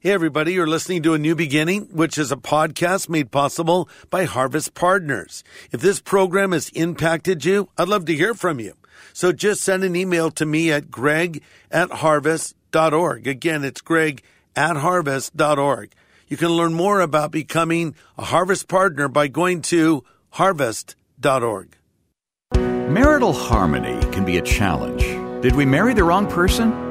Hey everybody, you're listening to A New Beginning, which is a podcast made possible by Harvest Partners. If this program has impacted you, I'd love to hear from you. So just send an email to me at greg@harvest.org. Again, it's greg@harvest.org. You can learn more about becoming a Harvest Partner by going to harvest.org. Marital harmony can be a challenge. Did we marry the wrong person?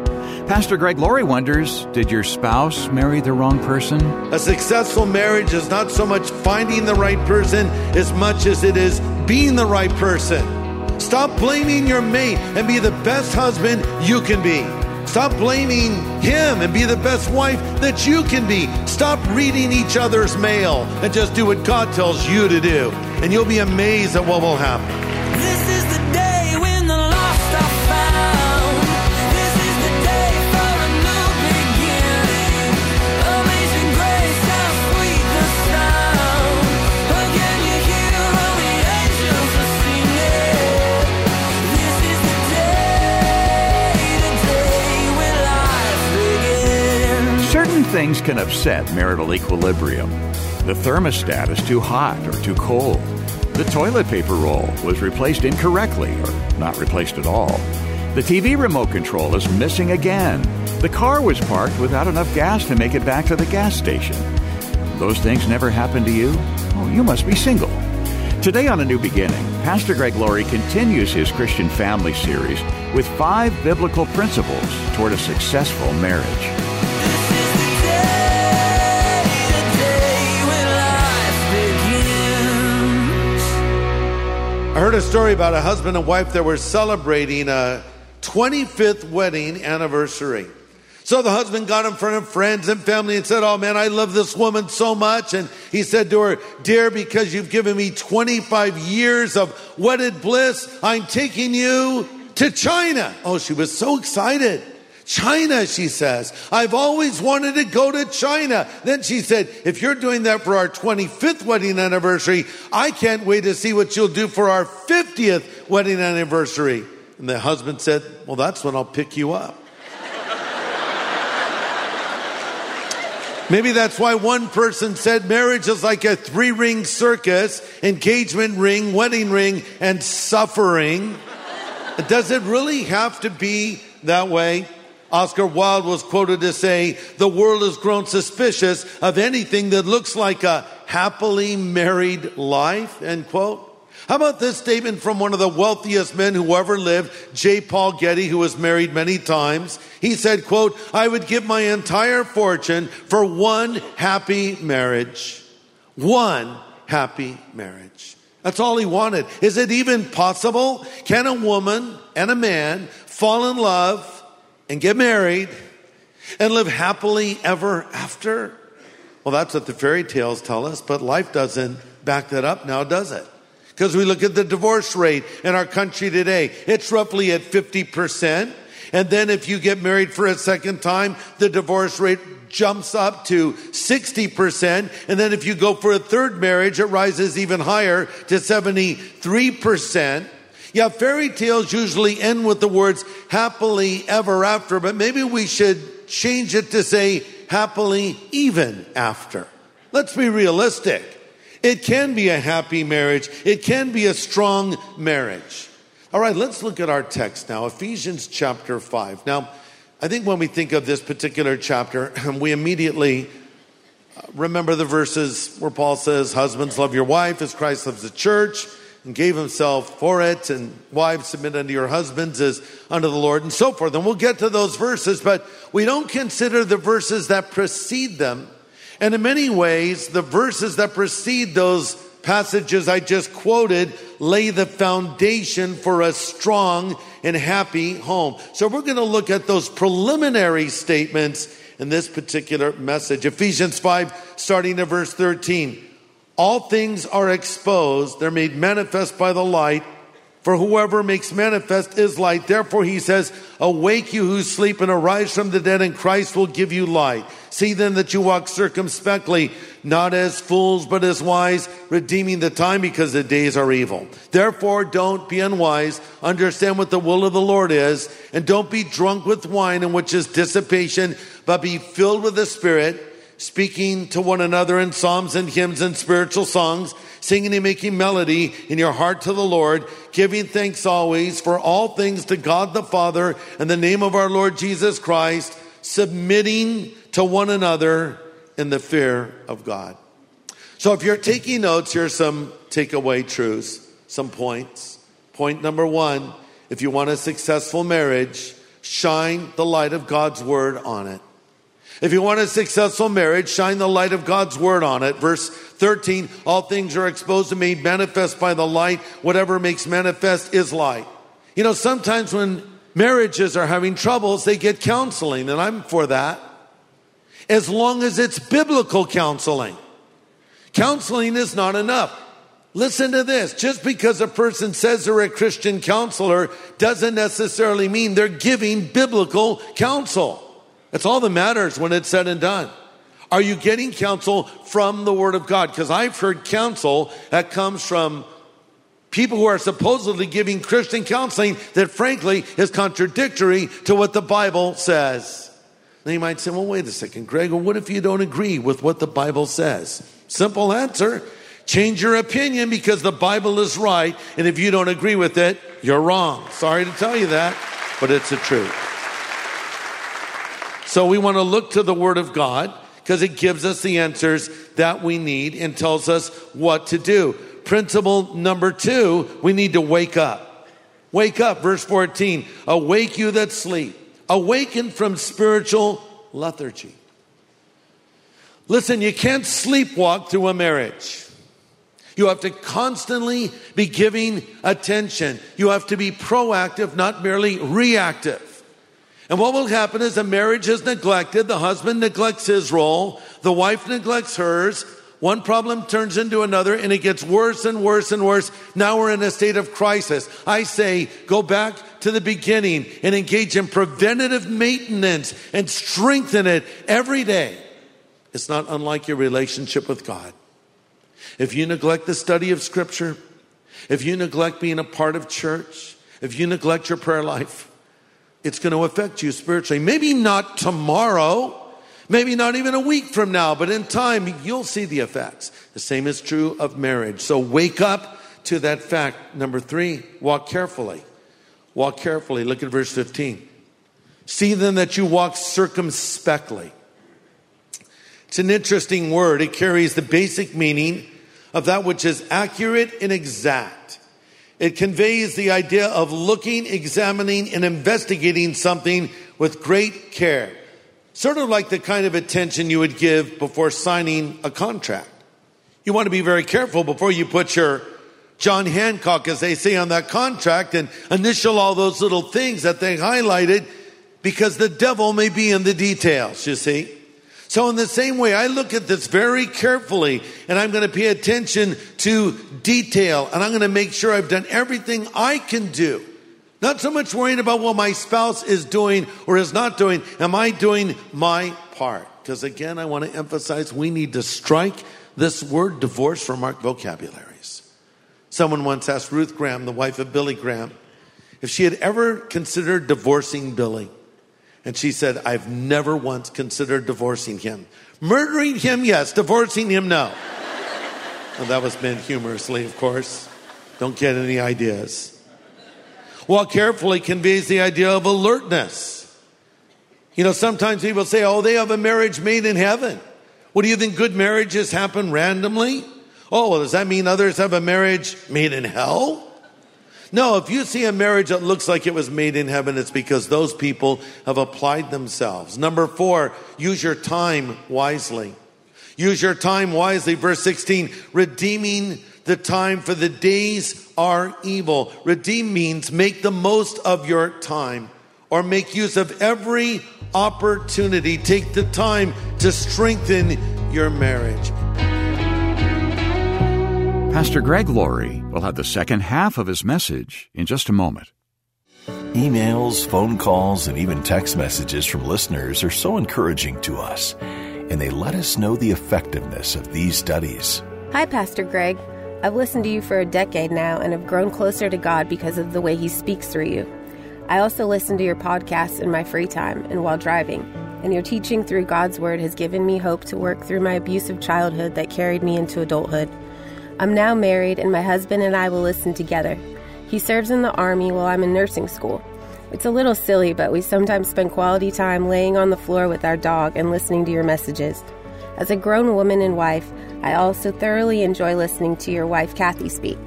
Pastor Greg Laurie wonders, did your spouse marry the wrong person? A successful marriage is not so much finding the right person as much as it is being the right person. Stop blaming your mate and be the best husband you can be. Stop blaming him and be the best wife that you can be. Stop reading each other's mail and just do what God tells you to do. And you'll be amazed at what will happen. This is the day. Certain things can upset marital equilibrium. The thermostat is too hot or too cold. The toilet paper roll was replaced incorrectly or not replaced at all. The TV remote control is missing again. The car was parked without enough gas to make it back to the gas station. Those things never happen to you? Oh, you must be single. Today on A New Beginning, Pastor Greg Laurie continues his Christian family series with 5 biblical principles toward a successful marriage. I heard a story about a husband and wife that were celebrating a 25th wedding anniversary. So the husband got in front of friends and family and said, "Oh man, I love this woman so much." And he said to her, "Dear, because you've given me 25 years of wedded bliss, I'm taking you to China." Oh, she was so excited. "China," she says. "I've always wanted to go to China." Then she said, "If you're doing that for our 25th wedding anniversary, I can't wait to see what you'll do for our 50th wedding anniversary." And the husband said, "Well, that's when I'll pick you up." Maybe that's why one person said marriage is like a 3-ring circus: engagement ring, wedding ring, and suffering. Does it really have to be that way? Oscar Wilde was quoted to say, "The world has grown suspicious of anything that looks like a happily married life," end quote. How about this statement from one of the wealthiest men who ever lived, J. Paul Getty, who was married many times? He said, quote, "I would give my entire fortune for one happy marriage." One happy marriage. That's all he wanted. Is it even possible? Can a woman and a man fall in love and get married and live happily ever after? Well, that's what the fairy tales tell us, but life doesn't back that up now, does it? Because we look at the divorce rate in our country today. It's roughly at 50%. And then if you get married for a second time, the divorce rate jumps up to 60%. And then if you go for a third marriage, it rises even higher to 73%. Yeah, fairy tales usually end with the words happily ever after, but maybe we should change it to say happily even after. Let's be realistic. It can be a happy marriage. It can be a strong marriage. All right, let's look at our text now, Ephesians chapter 5. Now, I think when we think of this particular chapter, we immediately remember the verses where Paul says, "Husbands, love your wife as Christ loves the church and gave himself for it, and wives, submit unto your husbands as unto the Lord," and so forth. And we'll get to those verses, but we don't consider the verses that precede them. And in many ways, the verses that precede those passages I just quoted lay the foundation for a strong and happy home. So we're going to look at those preliminary statements in this particular message. Ephesians 5, starting at verse 13. "All things are exposed, they're made manifest by the light, For whoever makes manifest is light. Therefore, he says, awake you who sleep and arise from the dead, and Christ will give you light. See then that you walk circumspectly, not as fools, but as wise, redeeming the time because the days are evil. Therefore, don't be unwise. Understand what the will of the Lord is. And don't be drunk with wine, in which is dissipation, but be filled with the Spirit, speaking to one another in psalms and hymns and spiritual songs, singing and making melody in your heart to the Lord, giving thanks always for all things to God the Father in the name of our Lord Jesus Christ, submitting to one another in the fear of God. So if you're taking notes, here's some takeaway truths, some points. Point number one, if you want a successful marriage, shine the light of God's word on it. If you want a successful marriage, shine the light of God's word on it. Verse 13, all things are exposed and made manifest by the light. Whatever makes manifest is light. You know, sometimes when marriages are having troubles, they get counseling, and I'm for that. As long as it's biblical counseling. Counseling is not enough. Listen to this. Just because a person says they're a Christian counselor doesn't necessarily mean they're giving biblical counsel. That's all that matters when it's said and done. Are you getting counsel from the Word of God? Because I've heard counsel that comes from people who are supposedly giving Christian counseling that frankly is contradictory to what the Bible says. Then you might say, well, wait a second, Greg, well, what if you don't agree with what the Bible says? Simple answer, change your opinion because the Bible is right. And if you don't agree with it, you're wrong. Sorry to tell you that, but it's the truth. So we want to look to the Word of God because it gives us the answers that we need and tells us what to do. Principle number two, we need to wake up. Wake up, verse 14, awake you that sleep. Awaken from spiritual lethargy. Listen, you can't sleepwalk through a marriage. You have to constantly be giving attention. You have to be proactive, not merely reactive. And what will happen is a marriage is neglected. The husband neglects his role. The wife neglects hers. One problem turns into another, and it gets worse and worse and worse. Now we're in a state of crisis. I say, go back to the beginning and engage in preventative maintenance and strengthen it every day. It's not unlike your relationship with God. If you neglect the study of Scripture, if you neglect being a part of church, if you neglect your prayer life, it's going to affect you spiritually. Maybe not tomorrow, maybe not even a week from now, but in time, you'll see the effects. The same is true of marriage. So wake up to that fact. Number three, walk carefully. Walk carefully. Look at verse 15. See then that you walk circumspectly. It's an interesting word. It carries the basic meaning of that which is accurate and exact. It conveys the idea of looking, examining, and investigating something with great care. Sort of like the kind of attention you would give before signing a contract. You want to be very careful before you put your John Hancock, as they say, on that contract and initial all those little things that they highlighted because the devil may be in the details, you see. So in the same way, I look at this very carefully, and I'm going to pay attention to detail, and I'm going to make sure I've done everything I can do. Not so much worrying about what my spouse is doing or is not doing. Am I doing my part? Because again, I want to emphasize we need to strike this word divorce from our vocabularies. Someone once asked Ruth Graham, the wife of Billy Graham, if she had ever considered divorcing Billy. And she said, I've never once considered divorcing him. Murdering him, yes. Divorcing him, no. And that was meant humorously, of course. Don't get any ideas. Walk carefully conveys the idea of alertness. You know, sometimes people say, oh, they have a marriage made in heaven. What do you think? Good marriages happen randomly? Oh, well, does that mean others have a marriage made in hell? No, if you see a marriage that looks like it was made in heaven, it's because those people have applied themselves. Number four, use your time wisely. Use your time wisely. Verse 16, redeeming the time for the days are evil. Redeem means make the most of your time or make use of every opportunity. Take the time to strengthen your marriage. Pastor Greg Laurie We'll have the second half of his message in just a moment. Emails, phone calls, and even text messages from listeners are so encouraging to us, and they let us know the effectiveness of these studies. Hi, Pastor Greg. I've listened to you for a decade now and have grown closer to God because of the way He speaks through you. I also listen to your podcasts in my free time and while driving, and your teaching through God's Word has given me hope to work through my abusive childhood that carried me into adulthood. I'm now married, and my husband and I will listen together. He serves in the Army while I'm in nursing school. It's a little silly, but we sometimes spend quality time laying on the floor with our dog and listening to your messages. As a grown woman and wife, I also thoroughly enjoy listening to your wife, Kathy, speak.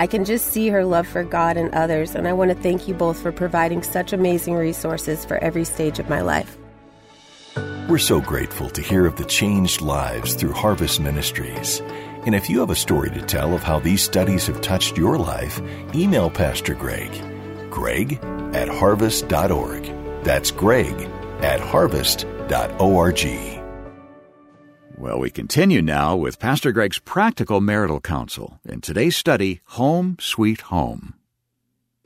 I can just see her love for God and others, and I want to thank you both for providing such amazing resources for every stage of my life. We're so grateful to hear of the changed lives through Harvest Ministries. And if you have a story to tell of how these studies have touched your life, email Pastor Greg, greg@harvest.org. That's greg@harvest.org. Well, we continue now with Pastor Greg's practical marital counsel in today's study, Home Sweet Home.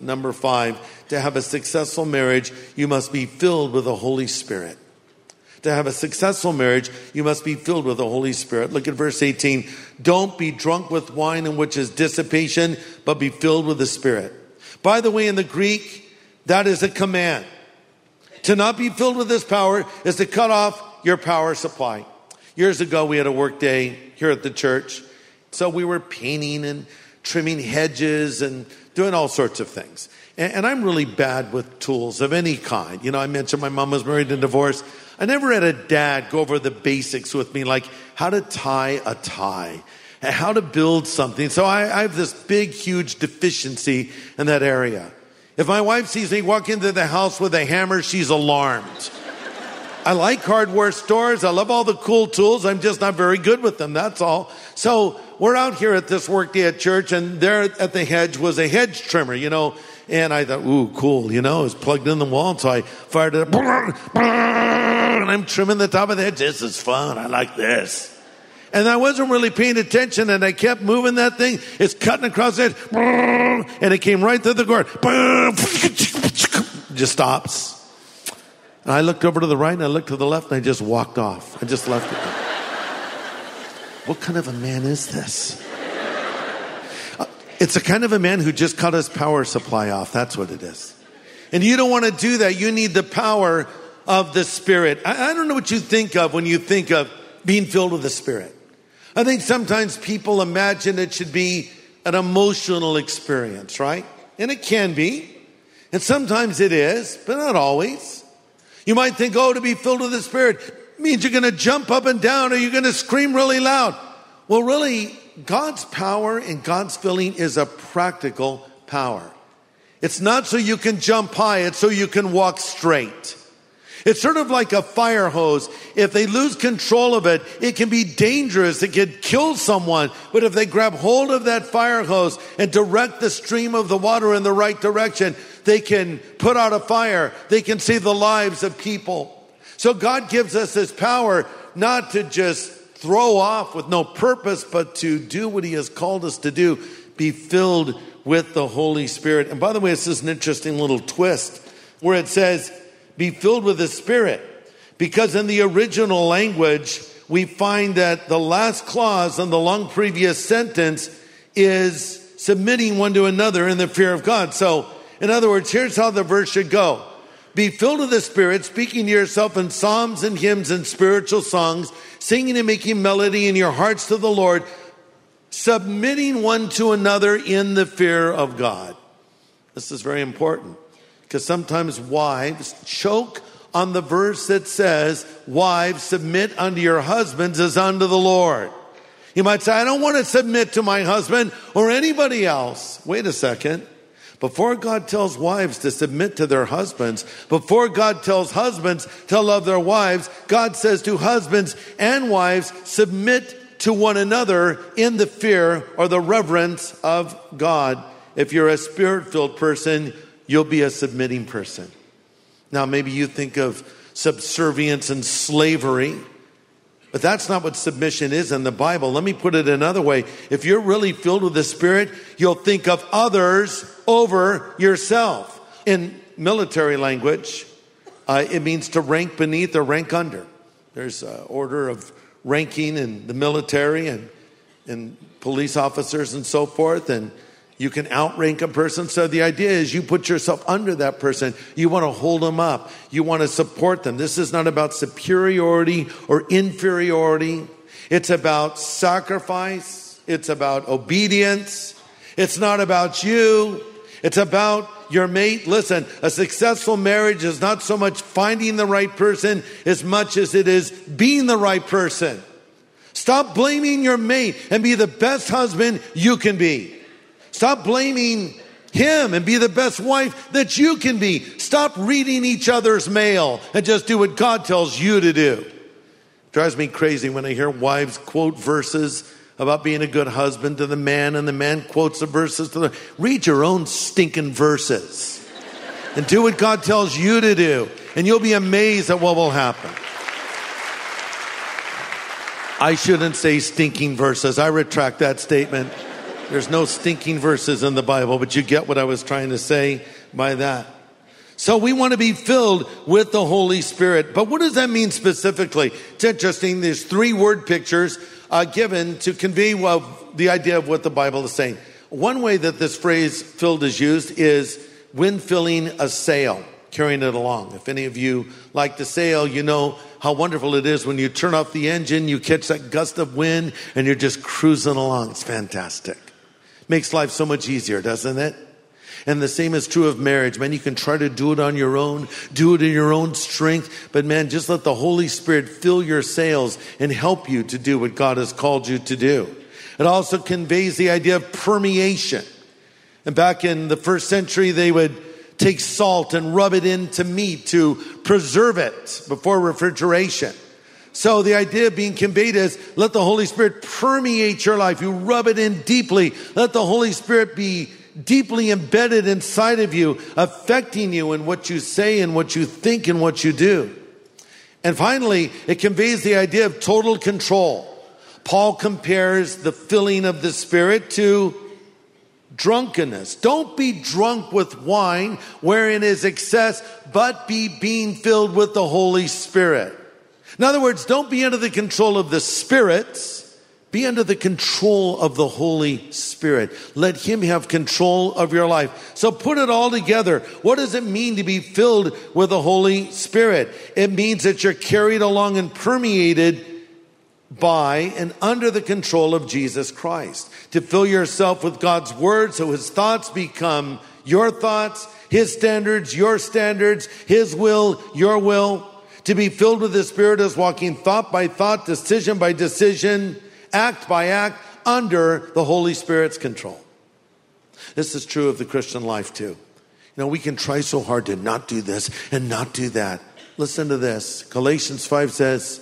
Number 5, to have a successful marriage, you must be filled with the Holy Spirit. To have a successful marriage, you must be filled with the Holy Spirit. Look at verse 18. Don't be drunk with wine in which is dissipation, but be filled with the Spirit. By the way, in the Greek, that is a command. To not be filled with this power is to cut off your power supply. Years ago, we had a work day here at the church. So we were painting and trimming hedges and doing all sorts of things. And I'm really bad with tools of any kind. You know, I mentioned my mom was married and divorced. I never had a dad go over the basics with me, like how to tie a tie, and how to build something. So I have this big, huge deficiency in that area. If my wife sees me walk into the house with a hammer, she's alarmed. I like hardware stores. I love all the cool tools. I'm just not very good with them, that's all. So we're out here at this work day at church, and there at the hedge was a hedge trimmer, you know. And I thought, ooh, cool, you know. It was plugged in the wall, so I fired it up. And I'm trimming the top of the hedge. This is fun. I like this. And I wasn't really paying attention, and I kept moving that thing. It's cutting across it. And it came right through the guard. Just stops. And I looked over to the right and I looked to the left and I just walked off. I just left it. What kind of a man is this? It's the kind of a man who just cut his power supply off. That's what it is. And you don't want to do that. You need the power of the Spirit. I don't know what you think of when you think of being filled with the Spirit. I think sometimes people imagine it should be an emotional experience, right? And it can be. And sometimes it is, but not always. You might think, oh, to be filled with the Spirit means you're going to jump up and down or you're going to scream really loud. Well, really, God's power and God's filling is a practical power. It's not so you can jump high. It's so you can walk straight. It's sort of like a fire hose. If they lose control of it, it can be dangerous. It could kill someone. But if they grab hold of that fire hose and direct the stream of the water in the right direction, they can put out a fire. They can save the lives of people. So God gives us this power not to just throw off with no purpose, but to do what He has called us to do, be filled with the Holy Spirit. And by the way, this is an interesting little twist where it says, be filled with the Spirit. Because in the original language, we find that the last clause in the long previous sentence is submitting one to another in the fear of God. So, in other words, here's how the verse should go. Be filled with the Spirit, speaking to yourself in psalms and hymns and spiritual songs, singing and making melody in your hearts to the Lord, submitting one to another in the fear of God. This is very important. Because sometimes wives choke on the verse that says, wives, submit unto your husbands as unto the Lord. You might say, I don't want to submit to my husband or anybody else. Wait a second. Before God tells wives to submit to their husbands, before God tells husbands to love their wives, God says to husbands and wives, submit to one another in the fear or the reverence of God. If you're a Spirit-filled person, you'll be a submitting person. Now, maybe you think of subservience and slavery, But that's not what submission is in the Bible. Let me put it another way. If you're really filled with the Spirit, you'll think of others over yourself. In military language, it means to rank beneath or rank under. There's an order of ranking in the military and police officers and so forth, and you can outrank a person. So the idea is you put yourself under that person. You want to hold them up. You want to support them. This is not about superiority or inferiority. It's about sacrifice. It's about obedience. It's not about you. It's about your mate. Listen, a successful marriage is not so much finding the right person as much as it is being the right person. Stop blaming your mate and be the best husband you can be. Stop blaming him and be the best wife that you can be. Stop reading each other's mail and just do what God tells you to do. It drives me crazy when I hear wives quote verses about being a good husband to the man, and the man quotes the verses to the... Read your own stinking verses and do what God tells you to do, and you'll be amazed at what will happen. I shouldn't say stinking verses. I retract that statement. There's no stinking verses in the Bible, but you get what I was trying to say by that. So we want to be filled with the Holy Spirit. But what does that mean specifically? It's interesting. There's three word pictures given to convey the idea of what the Bible is saying. One way that this phrase filled is used is when filling a sail, carrying it along. If any of you like to sail, you know how wonderful it is when you turn off the engine, you catch that gust of wind, and you're just cruising along. It's fantastic. Makes life so much easier, doesn't it? And the same is true of marriage. Man, you can try to do it on your own, do it in your own strength. But man, just let the Holy Spirit fill your sails and help you to do what God has called you to do. It also conveys the idea of permeation. And back in the first century, they would take salt and rub it into meat to preserve it before refrigeration. So the idea being conveyed is let the Holy Spirit permeate your life. You rub it in deeply. Let the Holy Spirit be deeply embedded inside of you, affecting you in what you say and what you think and what you do. And finally, it conveys the idea of total control. Paul compares the filling of the Spirit to drunkenness. Don't be drunk with wine wherein is excess, but be being filled with the Holy Spirit. In other words, don't be under the control of the spirits. Be under the control of the Holy Spirit. Let him have control of your life. So put it all together. What does it mean to be filled with the Holy Spirit? It means that you're carried along and permeated by and under the control of Jesus Christ. To fill yourself with God's word so his thoughts become your thoughts, his standards, your standards, his will, your will. To be filled with the Spirit is walking thought by thought, decision by decision, act by act, under the Holy Spirit's control. This is true of the Christian life too. You know, we can try so hard to not do this and not do that. Listen to this. Galatians 5 says,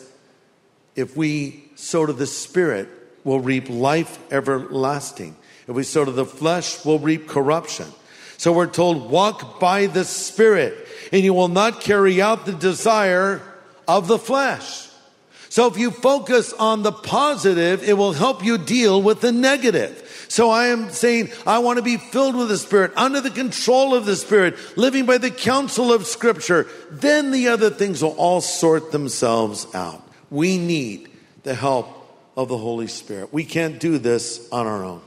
if we sow to the Spirit, we'll reap life everlasting. If we sow to the flesh, we'll reap corruption. So we're told, walk by the Spirit, and you will not carry out the desire of the flesh. So if you focus on the positive, it will help you deal with the negative. So I am saying, I want to be filled with the Spirit, under the control of the Spirit, living by the counsel of Scripture. Then the other things will all sort themselves out. We need the help of the Holy Spirit. We can't do this on our own.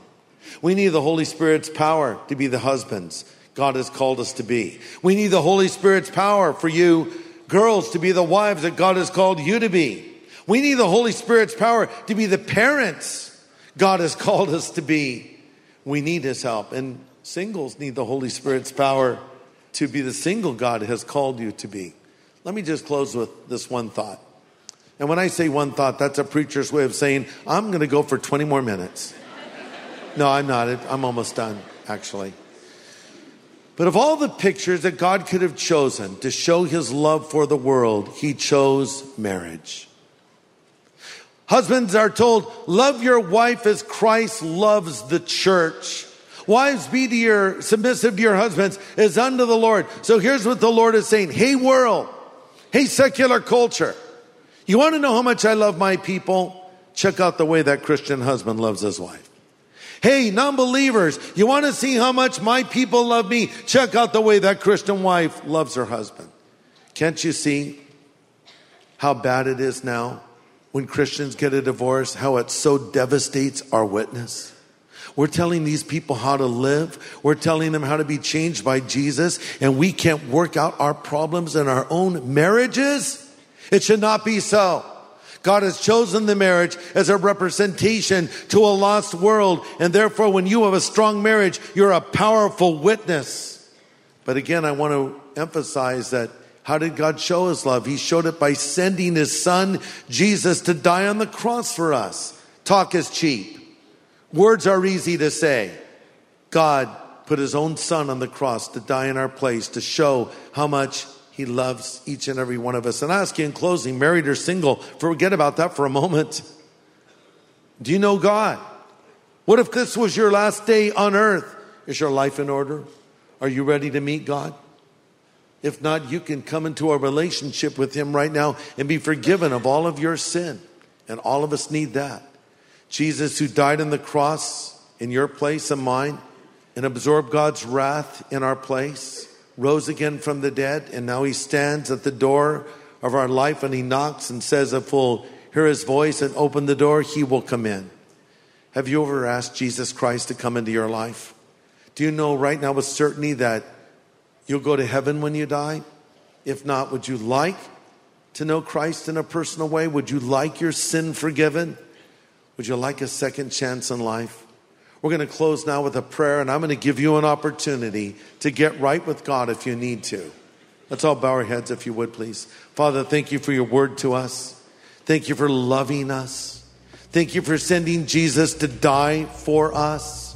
We need the Holy Spirit's power to be the husbands God has called us to be. We need the Holy Spirit's power for you girls to be the wives that God has called you to be. We need the Holy Spirit's power to be the parents God has called us to be. We need his help. And singles need the Holy Spirit's power to be the single God has called you to be. Let me just close with this one thought. And when I say one thought, that's a preacher's way of saying, I'm going to go for 20 more minutes. No, I'm not. I'm almost done, actually. But of all the pictures that God could have chosen to show his love for the world, he chose marriage. Husbands are told, love your wife as Christ loves the church. Wives, be submissive to your husbands as unto the Lord. So here's what the Lord is saying. Hey, world. Hey, secular culture. You want to know how much I love my people? Check out the way that Christian husband loves his wife. Hey, non-believers, you want to see how much my people love me? Check out the way that Christian wife loves her husband. Can't you see how bad it is now when Christians get a divorce, how it so devastates our witness? We're telling these people how to live. We're telling them how to be changed by Jesus, and we can't work out our problems in our own marriages. It should not be so. God has chosen the marriage as a representation to a lost world, and therefore when you have a strong marriage, you're a powerful witness. But again, I want to emphasize that how did God show his love? He showed it by sending his son, Jesus, to die on the cross for us. Talk is cheap. Words are easy to say. God put his own son on the cross to die in our place to show how much he loves each and every one of us. And I ask you in closing, married or single, forget about that for a moment. Do you know God? What if this was your last day on earth? Is your life in order? Are you ready to meet God? If not, you can come into a relationship with him right now and be forgiven of all of your sin. And all of us need that. Jesus, who died on the cross in your place and mine and absorbed God's wrath in our place, rose again from the dead, and now he stands at the door of our life and he knocks and says, if we'll hear his voice and open the door, he will come in. Have you ever asked Jesus Christ to come into your life? Do you know right now with certainty that you'll go to heaven when you die? If not, would you like to know Christ in a personal way? Would you like your sin forgiven? Would you like a second chance in life? We're going to close now with a prayer, and I'm going to give you an opportunity to get right with God if you need to. Let's all bow our heads if you would, please. Father, thank you for your word to us. Thank you for loving us. Thank you for sending Jesus to die for us.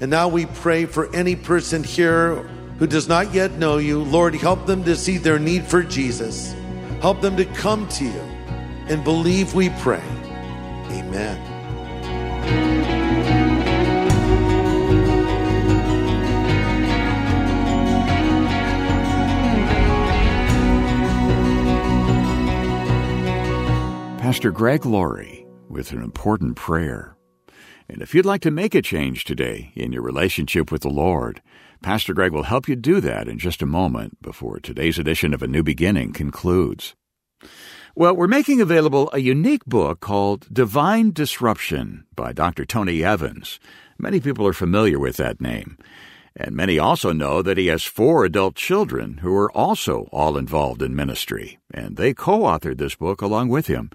And now we pray for any person here who does not yet know you. Lord, help them to see their need for Jesus. Help them to come to you and believe, we pray. Amen. Pastor Greg Laurie with an important prayer. And if you'd like to make a change today in your relationship with the Lord, Pastor Greg will help you do that in just a moment before today's edition of A New Beginning concludes. Well, we're making available a unique book called Divine Disruption by Dr. Tony Evans. Many people are familiar with that name. And many also know that he has 4 adult children who are also all involved in ministry, and they co-authored this book along with him.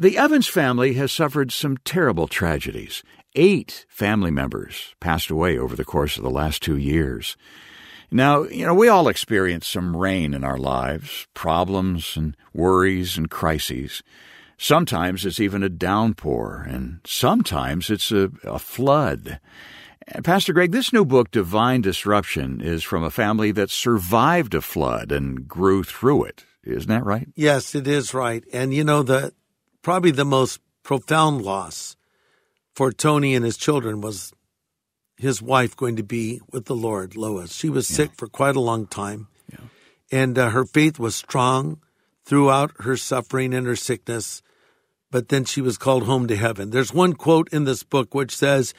The Evans family has suffered some terrible tragedies. 8 family members passed away over the course of the last 2 years. Now, we all experience some rain in our lives, problems and worries and crises. Sometimes it's even a downpour, and sometimes it's a flood. Pastor Greg, this new book, Divine Disruption, is from a family that survived a flood and grew through it. Isn't that right? Yes, it is right. And probably the most profound loss for Tony and his children was his wife going to be with the Lord, Lois. She was sick for quite a long time, and her faith was strong throughout her suffering and her sickness, but then she was called home to heaven. There's one quote in this book which says,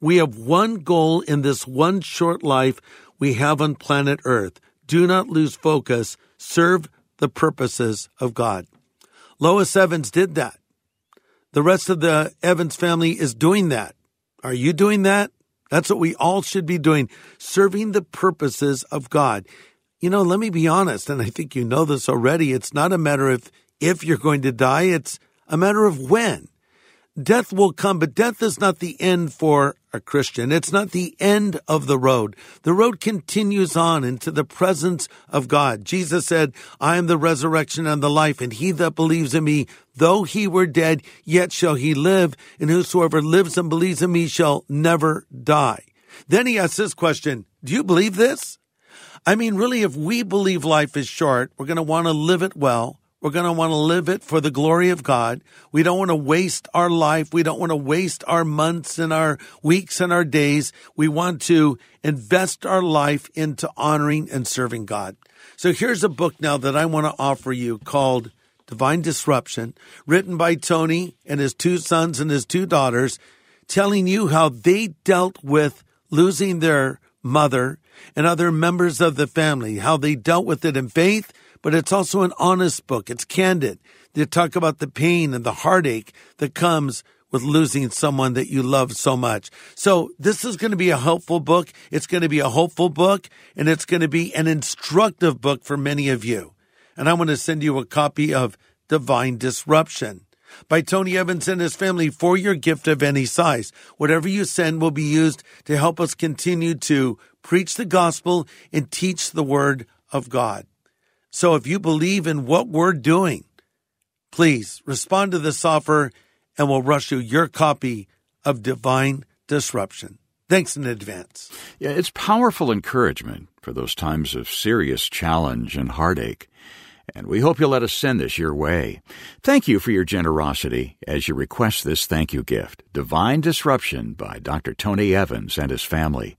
"We have one goal in this one short life we have on planet Earth. Do not lose focus. Serve the purposes of God." Lois Evans did that. The rest of the Evans family is doing that. Are you doing that? That's what we all should be doing, serving the purposes of God. Let me be honest, and I think you know this already. It's not a matter of if you're going to die. It's a matter of when. Death will come, but death is not the end for a Christian. It's not the end of the road. The road continues on into the presence of God. Jesus said, "I am the resurrection and the life, and he that believes in me, though he were dead, yet shall he live, and whosoever lives and believes in me shall never die." Then he asks this question, do you believe this? Really, if we believe life is short, we're going to want to live it well. We're going to want to live it for the glory of God. We don't want to waste our life. We don't want to waste our months and our weeks and our days. We want to invest our life into honoring and serving God. So here's a book now that I want to offer you called Divine Disruption, written by Tony and his two sons and his two daughters, telling you how they dealt with losing their mother and other members of the family, how they dealt with it in faith, but it's also an honest book. It's candid. They talk about the pain and the heartache that comes with losing someone that you love so much. So this is going to be a helpful book. It's going to be a hopeful book, and it's going to be an instructive book for many of you. And I want to send you a copy of Divine Disruption by Tony Evans and his family for your gift of any size. Whatever you send will be used to help us continue to preach the gospel and teach the word of God. So if you believe in what we're doing, please respond to this offer and we'll rush you your copy of Divine Disruption. Thanks in advance. Yeah, it's powerful encouragement for those times of serious challenge and heartache. And we hope you'll let us send this your way. Thank you for your generosity as you request this thank you gift, Divine Disruption by Dr. Tony Evans and his family.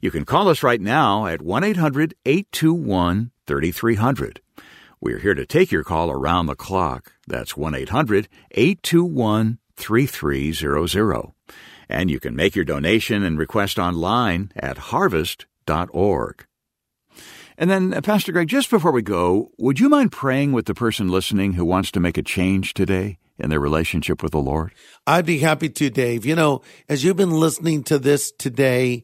You can call us right now at 1-800-821-3300. We're here to take your call around the clock. That's 1-800-821-3300. And you can make your donation and request online at harvest.org. And then, Pastor Greg, just before we go, would you mind praying with the person listening who wants to make a change today in their relationship with the Lord? I'd be happy to, Dave. You know, as you've been listening to this today,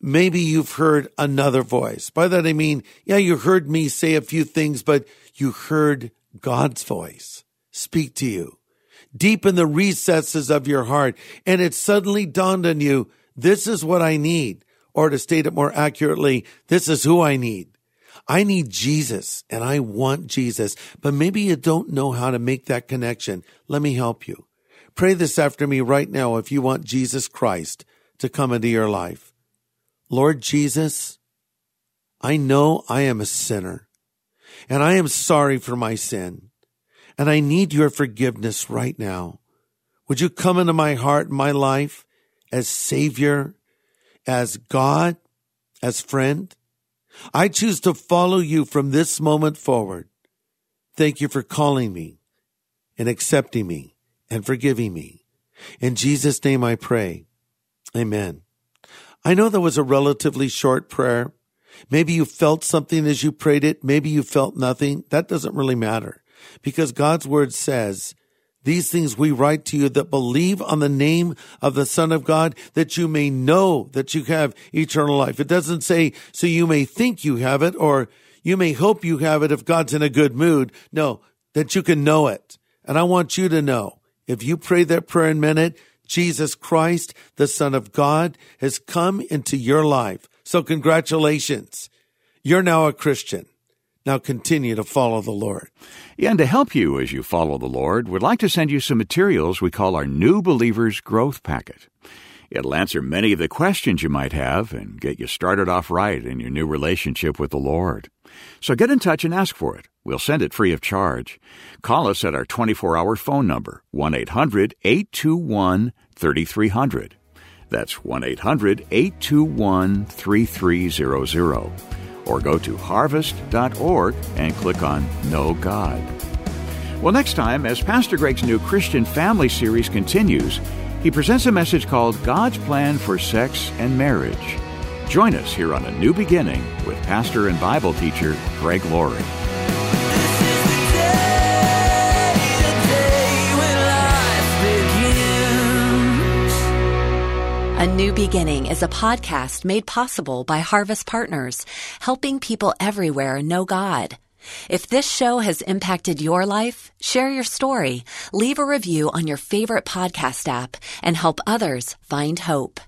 maybe you've heard another voice. By that I mean, yeah, you heard me say a few things, but you heard God's voice speak to you deep in the recesses of your heart. And it suddenly dawned on you, this is what I need. Or to state it more accurately, this is who I need. I need Jesus and I want Jesus, but maybe you don't know how to make that connection. Let me help you. Pray this after me right now if you want Jesus Christ to come into your life. Lord Jesus, I know I am a sinner and I am sorry for my sin and I need your forgiveness right now. Would you come into my heart and my life as Savior, as God, as friend? I choose to follow you from this moment forward. Thank you for calling me and accepting me and forgiving me. In Jesus' name I pray. Amen. I know that was a relatively short prayer. Maybe you felt something as you prayed it. Maybe you felt nothing. That doesn't really matter because God's word says, these things we write to you that believe on the name of the Son of God, that you may know that you have eternal life. It doesn't say, so you may think you have it, or you may hope you have it if God's in a good mood. No, that you can know it. And I want you to know, if you pray that prayer in a minute, Jesus Christ, the Son of God, has come into your life. So congratulations. You're now a Christian. Now continue to follow the Lord. Yeah, and to help you as you follow the Lord, we'd like to send you some materials we call our New Believers Growth Packet. It'll answer many of the questions you might have and get you started off right in your new relationship with the Lord. So get in touch and ask for it. We'll send it free of charge. Call us at our 24-hour phone number, 1-800-821-3300. That's 1-800-821-3300. Or go to harvest.org and click on Know God. Well, next time, as Pastor Greg's new Christian Family series continues, he presents a message called God's Plan for Sex and Marriage. Join us here on A New Beginning with pastor and Bible teacher Greg Laurie. A New Beginning is a podcast made possible by Harvest Partners, helping people everywhere know God. If this show has impacted your life, share your story, leave a review on your favorite podcast app, and help others find hope.